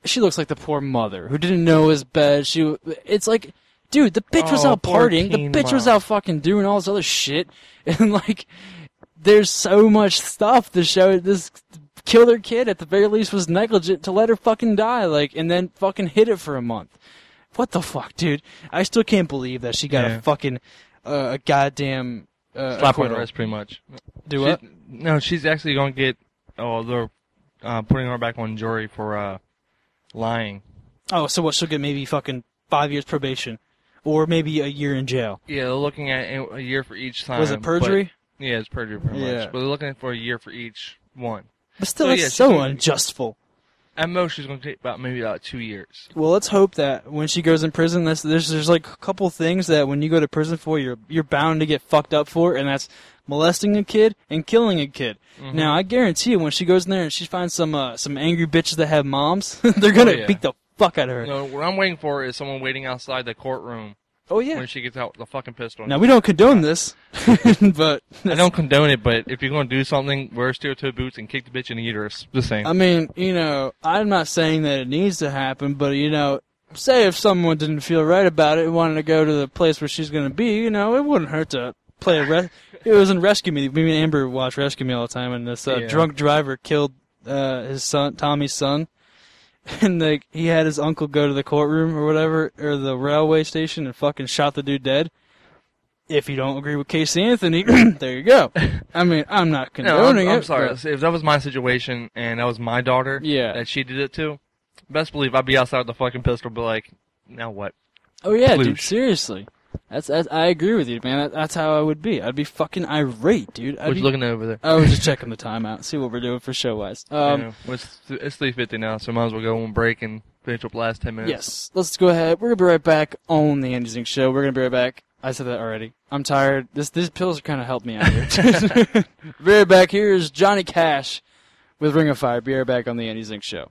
she looks like the poor mother who didn't know as bad. She, it's like. Dude, the bitch was oh, out partying. The bitch miles. was out fucking doing all this other shit. And, like, there's so much stuff to show. This killer kid, at the very least, was negligent to let her fucking die, like, and then fucking hid it for a month. What the fuck, dude? I still can't believe that she got yeah. a fucking, uh, a goddamn, uh, slap on arrest, pretty much. Do what? She, no, she's actually gonna get, oh, they're, uh, putting her back on jury for, uh, lying. Oh, so what, she'll get maybe fucking five years probation. Or maybe a year in jail. Yeah, they're looking at a year for each time. Was it perjury? But, yeah, it's perjury pretty yeah. much. But they're looking for a year for each one. But still, so, it's yeah, so unjustful. At most, she's going to take about maybe about two years. Well, let's hope that when she goes in prison, that's, there's there's like a couple things that when you go to prison for, you're you're bound to get fucked up for, and that's molesting a kid and killing a kid. Mm-hmm. Now, I guarantee you, when she goes in there and she finds some uh, some angry bitches that have moms, they're going to oh, yeah. beat the fuck out of her. No, what I'm waiting for is someone waiting outside the courtroom. Oh, yeah. When she gets out with a fucking pistol. Now, we don't condone this, but... I don't condone it, but if you're going to do something, wear steel-toe boots and kick the bitch in the uterus. The same. I mean, you know, I'm not saying that it needs to happen, but, you know, say if someone didn't feel right about it and wanted to go to the place where she's going to be, you know, it wouldn't hurt to play a... Res- it was in Rescue Me. Me and Amber watched Rescue Me all the time, and this uh, yeah. drunk driver killed uh, his son, Tommy's son. And like he had his uncle go to the courtroom or whatever, or the railway station, and fucking shot the dude dead. If you don't agree with Casey Anthony, there you go. I mean, I'm not condoning no, I'm, I'm it. I'm sorry. But... If that was my situation and that was my daughter yeah. that she did it to, best believe I'd be outside with the fucking pistol and be like, now what? Oh, yeah, Ploosh. Dude, seriously. That's, that's I agree with you, man. That, that's how I would be. I'd be fucking irate, dude. I'd what you be, looking at over there? I was just checking the time out, see what we're doing for show-wise. Um, yeah, well, it's, it's three fifty now, so might as well go on break and finish up the last ten minutes. Yes, let's go ahead. We're going to be right back on the Andy Zink Show. We're going to be right back. I said that already. I'm tired. This These pills are kind of helped me out here. Be right back. Here's Johnny Cash with Ring of Fire. Be right back on the Andy Zink Show.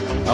I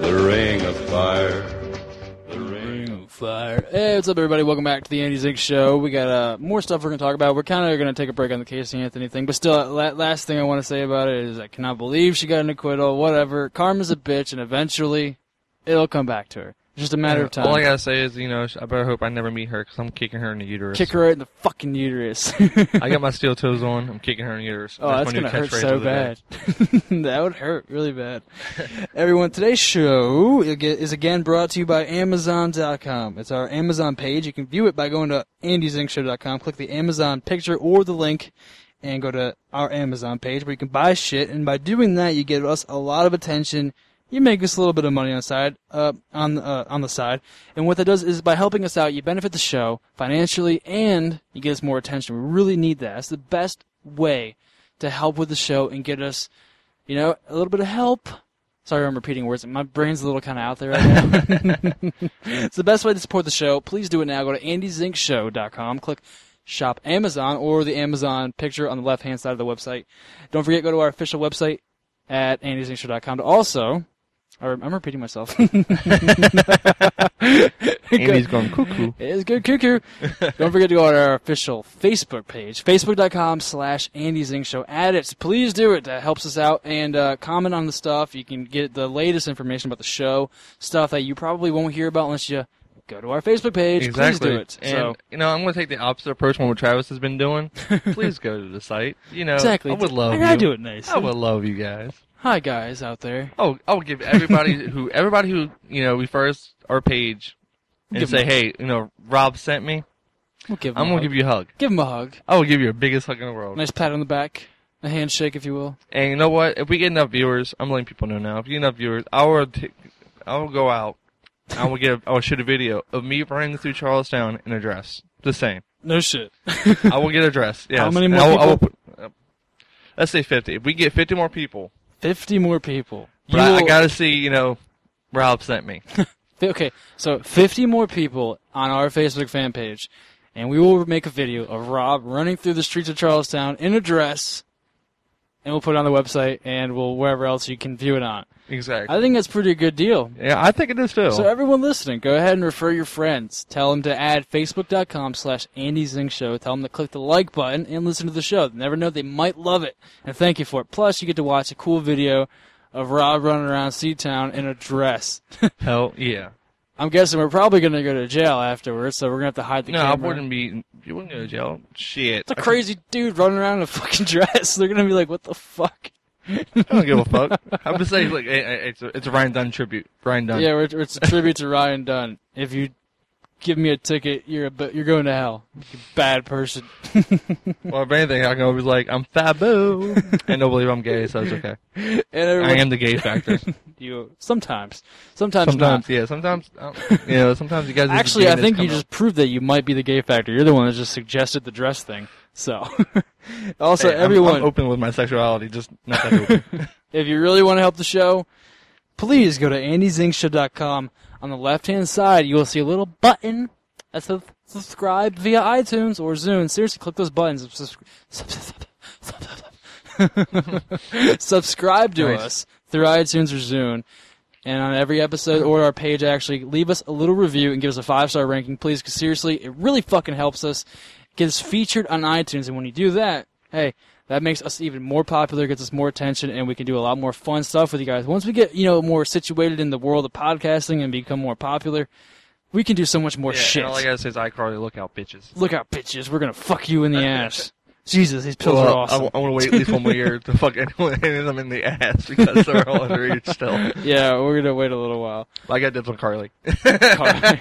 the ring of fire. Fire. Hey, what's up, everybody? Welcome back to the Andy Zink Show. We got uh, more stuff we're going to talk about. We're kind of going to take a break on the Casey Anthony thing, but still, la- last thing I want to say about it is I cannot believe she got an acquittal, whatever. Karma's a bitch, and eventually it'll come back to her. It's just a matter yeah, of time. All I got to say is, you know, I better hope I never meet her, because I'm kicking her in the uterus. Kick her right in the fucking uterus. I got my steel toes on. I'm kicking her in the uterus. Oh, that's, that's going to hurt so bad. That would hurt really bad. Everyone, today's show is again brought to you by Amazon dot com. It's our Amazon page. You can view it by going to andy zink show dot com, click the Amazon picture or the link, and go to our Amazon page where you can buy shit. And by doing that, you get us a lot of attention. You make us a little bit of money on the side, uh, on, uh, on the side. And what that does is by helping us out, you benefit the show financially and you get us more attention. We really need that. That's the best way to help with the show and get us, you know, a little bit of help. Sorry, I'm repeating words. My brain's a little kind of out there right now. It's the best way to support the show. Please do it now. Go to andy zink show dot com. Click Shop Amazon or the Amazon picture on the left-hand side of the website. Don't forget, go to our official website at andy zink show dot com to also... I'm repeating myself. Andy's going cuckoo. It's good cuckoo. Don't forget to go to our official Facebook page, facebook dot com slash Andy Zink Show. Add it. Please do it. That helps us out. And uh, comment on the stuff. You can get the latest information about the show, stuff that you probably won't hear about unless you go to our Facebook page. Exactly. Please do it. And, so, you know, I'm going to take the opposite approach from what Travis has been doing. Please go to the site. You know, exactly. I would love I you. I do it nice. I would love you guys. Hi guys out there. Oh, I'll give everybody who everybody who you know refers our page and give say, hey, you know, Rob sent me. We'll give him I'm a gonna hug. give you a hug. Give him a hug. I will give you the biggest hug in the world. Nice pat on the back, a handshake, if you will. And you know what? If we get enough viewers, I'm letting people know now. If you get enough viewers, I will t- I will go out. I will get. A, I will shoot a video of me running through Charlestown in a dress. The same. No shit. I will get a dress. Yes. How many more I will, people? I will put, uh, let's say fifty. If we get fifty more people. Fifty more people. But I, I gotta see, you know, Rob sent me. Okay, so fifty more people on our Facebook fan page, and we will make a video of Rob running through the streets of Charlestown in a dress, and we'll put it on the website, and we'll wherever else you can view it on. Exactly. I think that's a pretty good deal. Yeah, I think it is too. So everyone listening, go ahead and refer your friends. Tell them to add facebook dot com slash Andy Zink Show. Tell them to click the like button and listen to the show. They never know, they might love it. And thank you for it. Plus, you get to watch a cool video of Rob running around Seatown in a dress. Hell yeah. I'm guessing we're probably going to go to jail afterwards, so we're going to have to hide the no, camera. No, I wouldn't be... You wouldn't go to jail. Shit. It's a crazy dude running around in a fucking dress. They're going to be like, what the fuck? I don't give a fuck. I'm just saying, like, it's a, it's a Ryan Dunn tribute. Ryan Dunn. Yeah, it's a tribute to Ryan Dunn. If you give me a ticket, you're a, you're going to hell. You're a bad person. Well, if anything, I can always be like, I'm Fabu, and they'll believe I'm gay, so it's okay. And everyone... I am the gay factor. you sometimes, sometimes, sometimes, not. yeah, sometimes. Um, you know, sometimes you guys actually. I think you just up. proved that you might be the gay factor. You're the one that just suggested the dress thing. So, also, hey, I'm, everyone, I'm open with my sexuality, just not that open. If you really want to help the show, please go to andy zink show dot com. On the left-hand side, you will see a little button that says subscribe via iTunes or Zune. Seriously, click those buttons. Subscri- sub- sub- sub- sub- subscribe to nice. us through iTunes or Zune. And on every episode or our page, actually, leave us a little review and give us a five-star ranking, please, because seriously, it really fucking helps us. It gets featured on iTunes, and when you do that, hey... that makes us even more popular, gets us more attention, and we can do a lot more fun stuff with you guys. Once we get, you know, more situated in the world of podcasting and become more popular, we can do so much more yeah, shit. And all I gotta say is, iCarly, look out, bitches. Look out, bitches. We're gonna fuck you in the ass. Jesus, these pills well, are awesome. I, I want to wait at least one more year to fuck anyone of them in the ass because they're all underage still. Yeah, we're gonna wait a little while. I got dibs on Carly. Carly.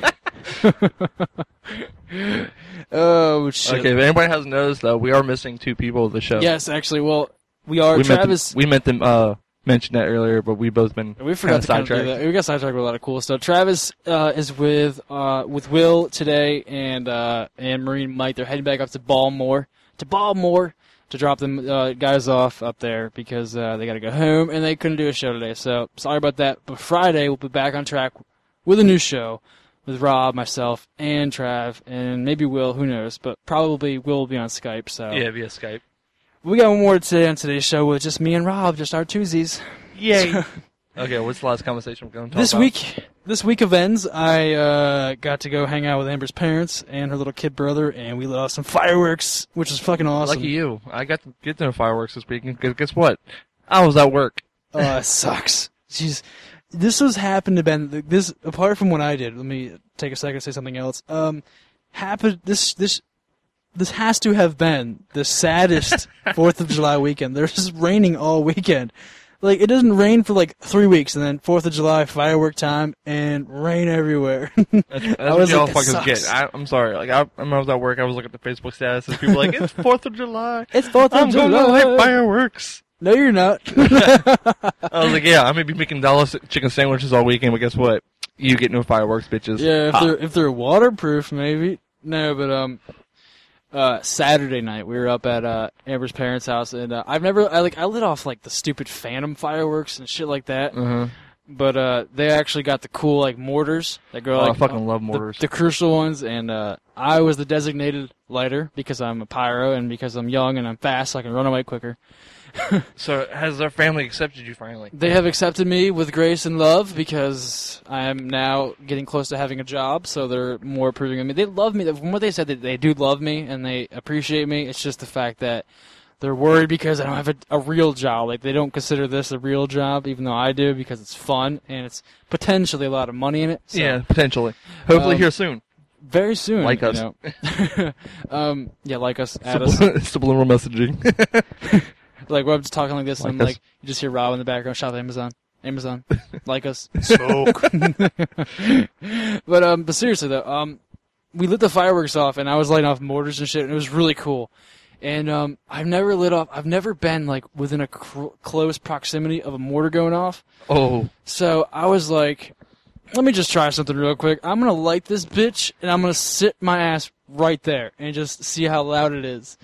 Oh shit. Okay, if anybody hasn't noticed though, we are missing two people of the show. Yes, actually, well we are we Travis meant to, we meant to uh, mention that earlier, but we both been we forgot to sidetracked. Kind of that. We got sidetracked with a lot of cool stuff. Travis uh, is with uh, with Will today and uh, and Marine Mike. They're heading back up to Baltimore to Baltimore to drop them uh, guys off up there because uh, they gotta go home and they couldn't do a show today. So sorry about that. But Friday we'll be back on track with a new show. With Rob, myself, and Trav, and maybe Will, who knows, but probably Will will be on Skype, so... Yeah, via Skype. We got one more today on today's show with just me and Rob, just our twosies. Yay! Okay, what's the last conversation we're going to talk this about? This week, this week of ends, I uh, got to go hang out with Amber's parents and her little kid brother, and we lit off some fireworks, which is fucking awesome. Lucky you. I got to get to the fireworks this week, and guess what? I was at work. Oh, uh, it sucks. Jeez. This has happened to Ben. This, apart from what I did, let me take a second to say something else. Um, happened. This this this has to have been the saddest Fourth of July weekend. There's just raining all weekend. Like it doesn't rain for like three weeks, and then Fourth of July firework time and rain everywhere. That's, that's I was what y'all like, fuckers get. I, I'm sorry. Like I, when I was at work, I was looking at the Facebook status, and people were like, "It's Fourth of July. It's Fourth of I'm July. I'm going to like fireworks." No, you're not. I was like, yeah, I may be making dollar chicken sandwiches all weekend, but guess what? You get no fireworks, bitches. Yeah, if ha. they're if they're waterproof, maybe. No, but um, uh, Saturday night we were up at uh, Amber's parents' house, and uh, I've never, I like, I lit off like the stupid Phantom fireworks and shit like that. Mm-hmm. But uh, they actually got the cool like mortars that go. Like, oh, I fucking um, love mortars. The, the crucial ones, and uh, I was the designated lighter because I'm a pyro and because I'm young and I'm fast, so I can run away quicker. So has their family accepted you finally? They have accepted me with grace and love because I am now getting close to having a job, so they're more approving of me. They love me. From what they said, they, they do love me and they appreciate me. It's just the fact that they're worried because I don't have a, a real job. Like they don't consider this a real job, even though I do, because it's fun and it's potentially a lot of money in it. So, yeah, potentially. Hopefully um, here soon. Very soon. Like us. You know. um, yeah, like us. At Sublim- us. Subliminal messaging. Like, we're just talking like this, like and I'm like, you just hear Rob in the background, shop Amazon. Amazon. Like us. Smoke. but, um, but seriously, though, um, we lit the fireworks off, and I was lighting off mortars and shit, and it was really cool. And um, I've never lit off, I've never been, like, within a cr- close proximity of a mortar going off. Oh. So I was like, let me just try something real quick. I'm going to light this bitch, and I'm going to sit my ass right there and just see how loud it is.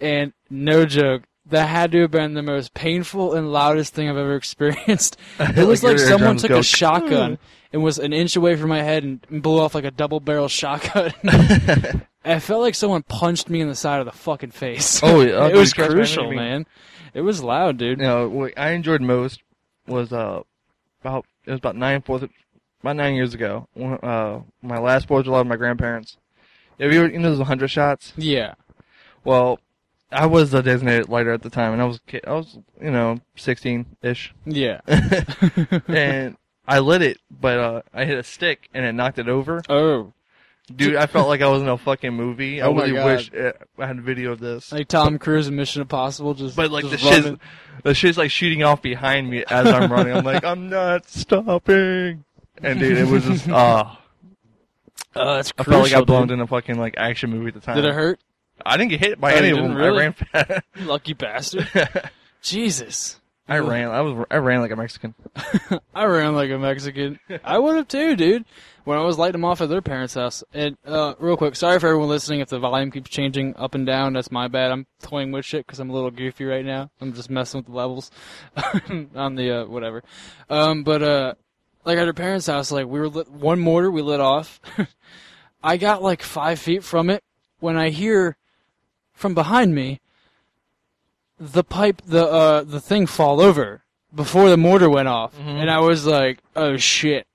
And no joke. That had to have been the most painful and loudest thing I've ever experienced. It was like, like someone took go. a shotgun and was an inch away from my head and blew off like a double-barrel shotgun. I felt like someone punched me in the side of the fucking face. Oh, yeah. It was crucial, man. It was loud, dude. You know, what I enjoyed most was uh, about it was about nine fourth, about nine years ago. Uh, my last Fourth of July with my grandparents. Have you ever you know those hundred shots? Yeah. Well. I was the designated lighter at the time, and I was, I was, you know, sixteen-ish. Yeah. And I lit it, but uh, I hit a stick, and it knocked it over. Oh. Dude, I felt like I was in a fucking movie. Oh I really wish I had a video of this. Like Tom Cruise in Mission Impossible, just But, like, just the, shit's, the shit's, like, shooting off behind me as I'm running. I'm like, I'm not stopping. And, dude, it was just, ah. Uh, Uh, that's crucial. I felt like I belonged dude. in a fucking like action movie at the time. Did it hurt? I didn't get hit by oh, any of them. Really? I ran fast. You lucky bastard. Jesus. I Ooh. ran. I was. I ran like a Mexican. I ran like a Mexican. I would have too, dude. When I was lighting them off at their parents' house. And uh, real quick, sorry for everyone listening if the volume keeps changing up and down. That's my bad. I'm toying with shit because I'm a little goofy right now. I'm just messing with the levels on the uh, whatever. Um, but uh, like at her parents' house, like we were lit, one mortar we lit off. I got like five feet from it when I hear from behind me. The pipe, the uh, the thing fall over before the mortar went off, mm-hmm. and I was like, "Oh shit!"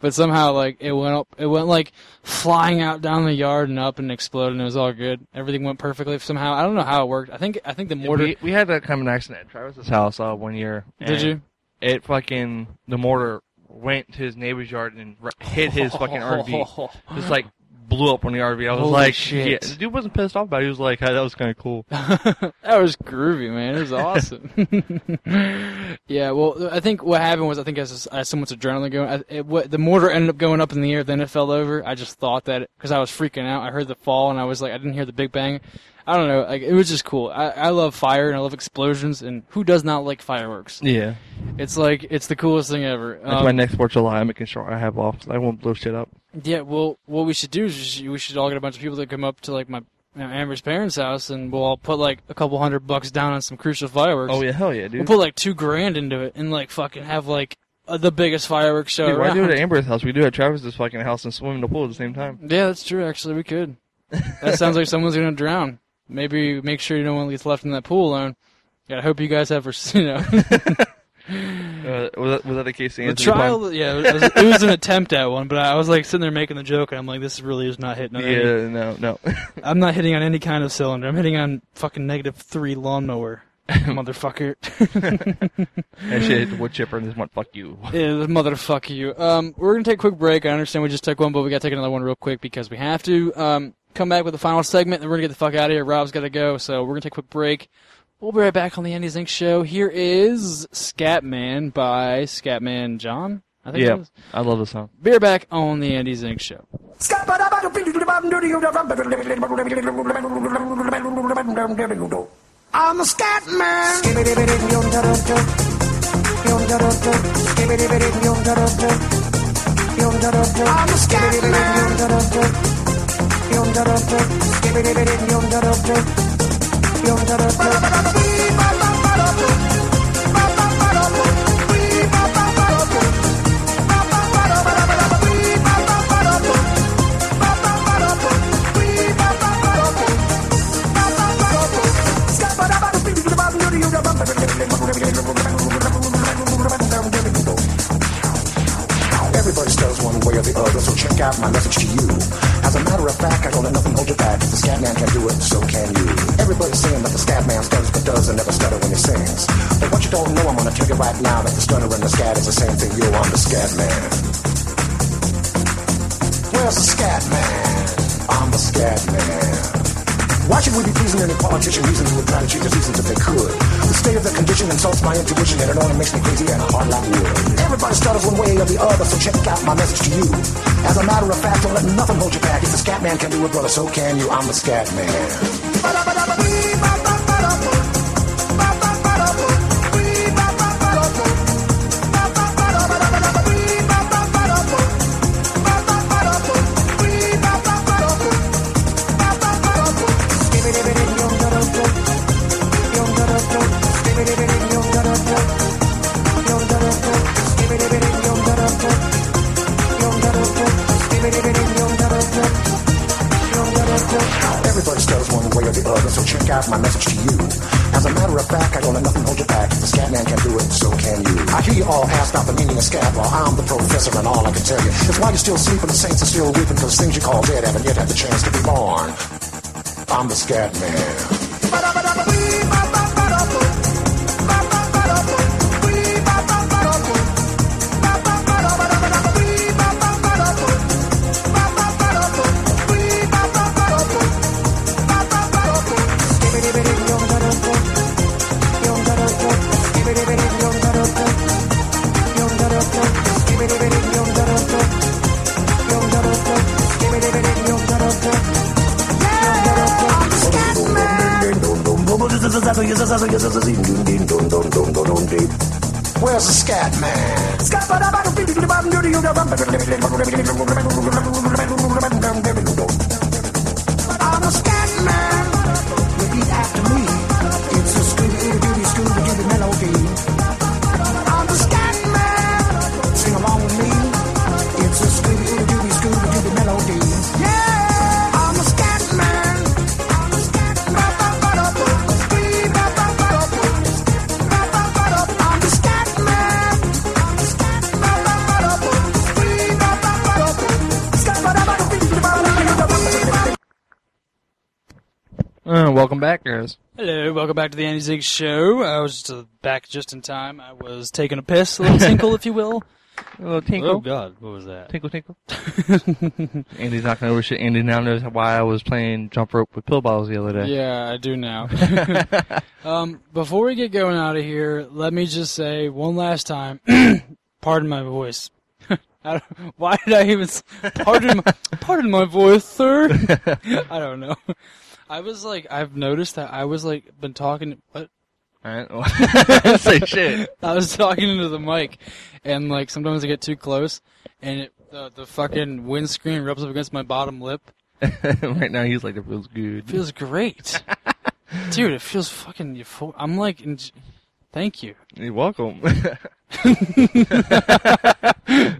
But somehow, like, it went up, it went like flying out down the yard and up and exploded, and it was all good. Everything went perfectly. Somehow, I don't know how it worked. I think, I think the mortar. We, we had that common accident at Travis's house uh, one year. Did you? It fucking the mortar went to his neighbor's yard and hit his fucking R V. It's like. Blew up on the R V. I was Holy like, shit. Yeah. The dude wasn't pissed off about it. He was like, hey, that was kind of cool. That was groovy, man. It was awesome. Yeah, well, I think what happened was I think I had so much adrenaline going. I, it, what, the mortar ended up going up in the air, then it fell over. I just thought that because I was freaking out. I heard the fall, and I was like, I didn't hear the big bang. I don't know. Like, it was just cool. I, I love fire, and I love explosions, and who does not like fireworks? Yeah. It's like, it's the coolest thing ever. That's um, my next fourth of July. I'm making sure I have off. So I won't blow shit up. Yeah, well, what we should do is we should, we should all get a bunch of people that come up to, like, my Amber's parents' house, and we'll all put, like, a couple hundred bucks down on some Crucial fireworks. Oh, yeah, hell yeah, dude. We'll put, like, two grand into it and, like, fucking have, like, Uh, the biggest fireworks show dude, why around. Do it at Amber's house? We do it at Travis's fucking house and swim in the pool at the same time. Yeah, that's true, actually. We could. That sounds like someone's going to drown. Maybe make sure no one gets left in that pool alone. Yeah, I hope you guys have, you know. uh, was, that, was that the Casey Anthony? The trial, plan? Yeah, it was, it was an attempt at one, but I was like sitting there making the joke, and I'm like, this really is not hitting on any. Yeah, no, no. I'm not hitting on any kind of cylinder. I'm hitting on fucking negative three lawnmower. Motherfucker. And shit, the wood chipper and this one, fuck you. Yeah, this mother fuck you. Um, we're going to take a quick break. I understand we just took one, but we got to take another one real quick because we have to. Um, come back with the final segment, and we're going to get the fuck out of here. Rob's got to go, so we're going to take a quick break. We'll be right back on the Andy Zink Show. Here is Scatman by Scatman John. I think yeah, I love the song. Be right back on the Andy Zink Show. I'm a scat man. I'm a scat man. Everybody stutters one way or the other, so check out my message to you. As a matter of fact, I don't let nothing hold you back. If the scat man can do it, so can you. Everybody's saying that the scat man stutters but does and never stutter when he sings. But what you don't know, I'm gonna tell you right now that the stutter and the scat is the same thing. Yo, I'm the scat man. Where's the scat man? I'm the scat man. Why should we be pleasing any politician reasons who would try to cheat the seasons if they could? The state of their condition insults my intuition, and it only makes me crazy and hard like wood. Everybody stutters one way or the other, so check out my message to you. As a matter of fact, don't let nothing hold you back. If the scat man can do it, brother, so can you. I'm the scat man. Everybody stutters one way or the other, so check out my message to you. As a matter of fact, I don't let nothing hold you back. If the scat man can do it, so can you. I hear you all ask about the meaning of scat, while I'm the professor and all I can tell you is why you're still sleeping, the saints are still weeping, because things you call dead haven't yet had the chance to be born. I'm the scat man. Give me the video, Where's the scat man? I'm a scat man. Repeat after me. It's a scooby dooby scooby dooby melody. I'm a scat man. Sing along with me. It's a scooby dooby scooby dooby melody. Yeah. Uh, welcome back, guys. Hello, welcome back to the Andy Zink Show. I was just, uh, back just in time. I was taking a piss, a little tinkle, if you will. A little tinkle. Oh, God, what was that? Tinkle, tinkle. Andy's knocking over shit. Andy now knows why I was playing jump rope with pill bottles the other day. Yeah, I do now. um, before we get going out of here, let me just say one last time, pardon my voice. I don't, why did I even... Pardon my, pardon my voice, sir. I don't know. I was like, I've noticed that I was like, been talking, what? Alright, well, say shit. I was talking into the mic, and like, sometimes I get too close, and it, the, the fucking windscreen rubs up against my bottom lip. Right now, he's like, it feels good. It feels great. Dude, it feels fucking euphoric. I'm like, thank you. You're welcome.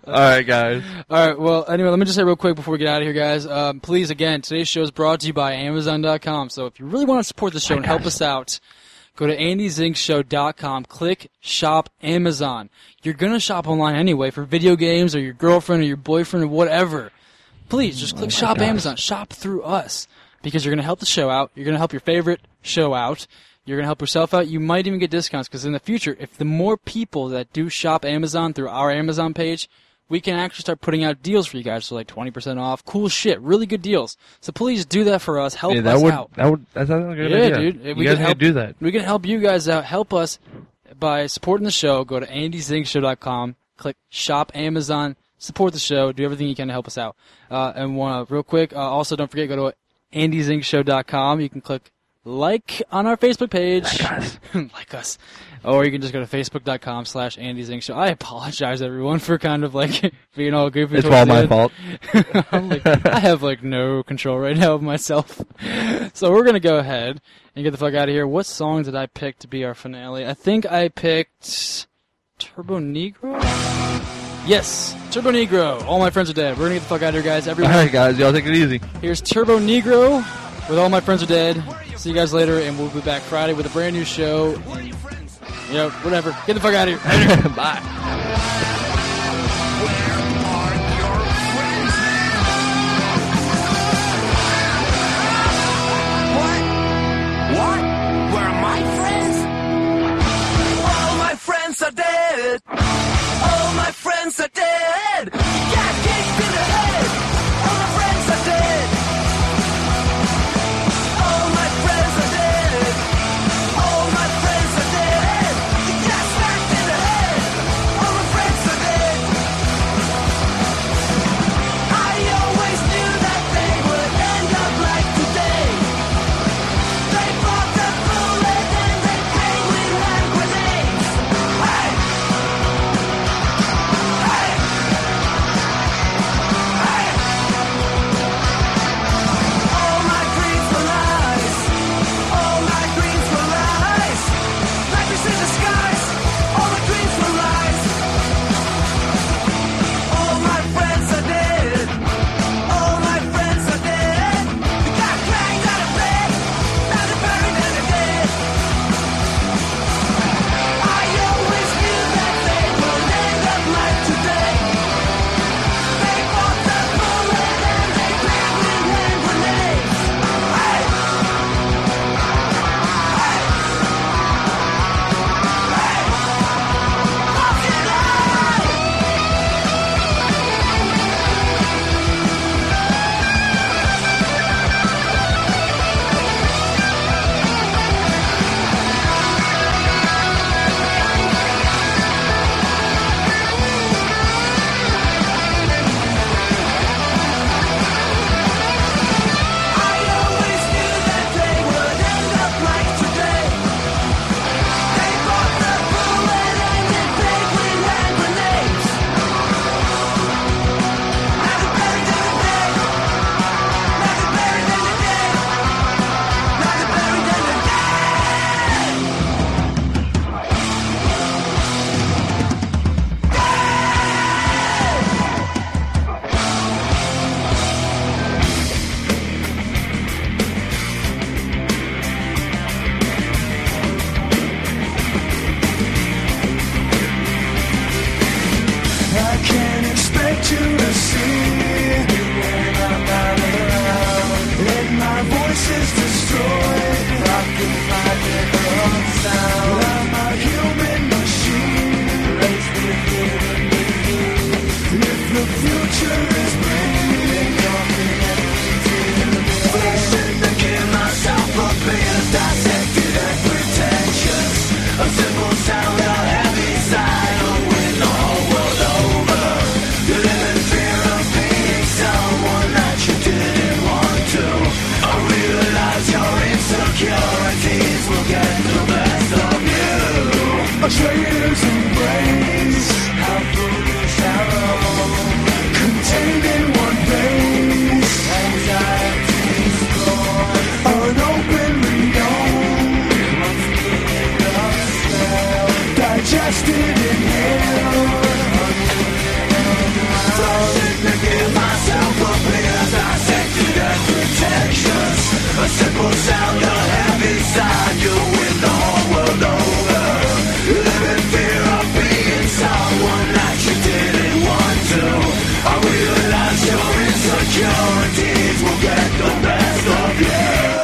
Alright, guys. Alright, well, anyway, let me just say real quick before we get out of here, guys. Um, please, again, today's show is brought to you by Amazon dot com. So if you really want to support the show and help us out, go to Andy Zink Show dot com, click Shop Amazon. You're going to shop online anyway for video games or your girlfriend or your boyfriend or whatever. Please, just click oh Shop God. Amazon. Shop through us because you're going to help the show out. You're going to help your favorite show out. You're going to help yourself out. You might even get discounts because in the future, if the more people that do shop Amazon through our Amazon page, we can actually start putting out deals for you guys. So like twenty percent off, cool shit, really good deals. So please do that for us. Help yeah, that us would, out. That would, that sounds like a good yeah, idea. Dude. You we guys can help, need to do that. We can help you guys out. Help us by supporting the show. Go to Andy Zink Show dot com, click Shop Amazon, support the show, do everything you can to help us out. Uh, and uh, real quick, uh, also don't forget, go to Andy Zink Show dot com. You can click Like on our Facebook page. Like us. Like us. Or you can just go to Facebook.com slash Andy Zink Show. I apologize, everyone, for kind of, like, being all goofy. It's all my end. fault. I'm like, I have, like, no control right now of myself. So we're going to go ahead and get the fuck out of here. What song did I pick to be our finale? I think I picked Turbo Negro? Yes, Turbo Negro. All my friends are dead. We're going to get the fuck out of here, guys. Everyone. All right, guys. Y'all take it easy. Here's Turbo Negro with All My Friends Are Dead. See you guys later, and we'll be back Friday with a brand new show. You know, whatever. Get the fuck out of here. Bye. All Majestic in here. Starting to give myself a beer. Dissected and pretentious. A simple sound of heavy side. You win the whole world over. Live in fear of being someone that you didn't want to. I realize your insecurities will get the best of you.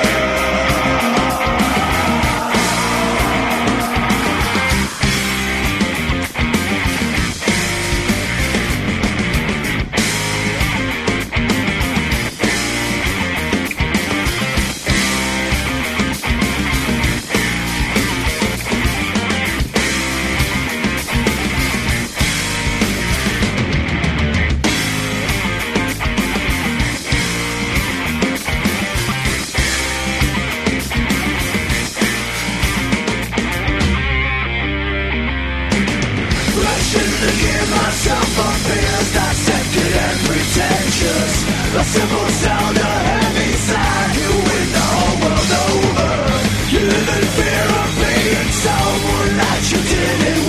A simple sound, a heavy sigh. You win the whole world over. You live in fear of being someone that you didn't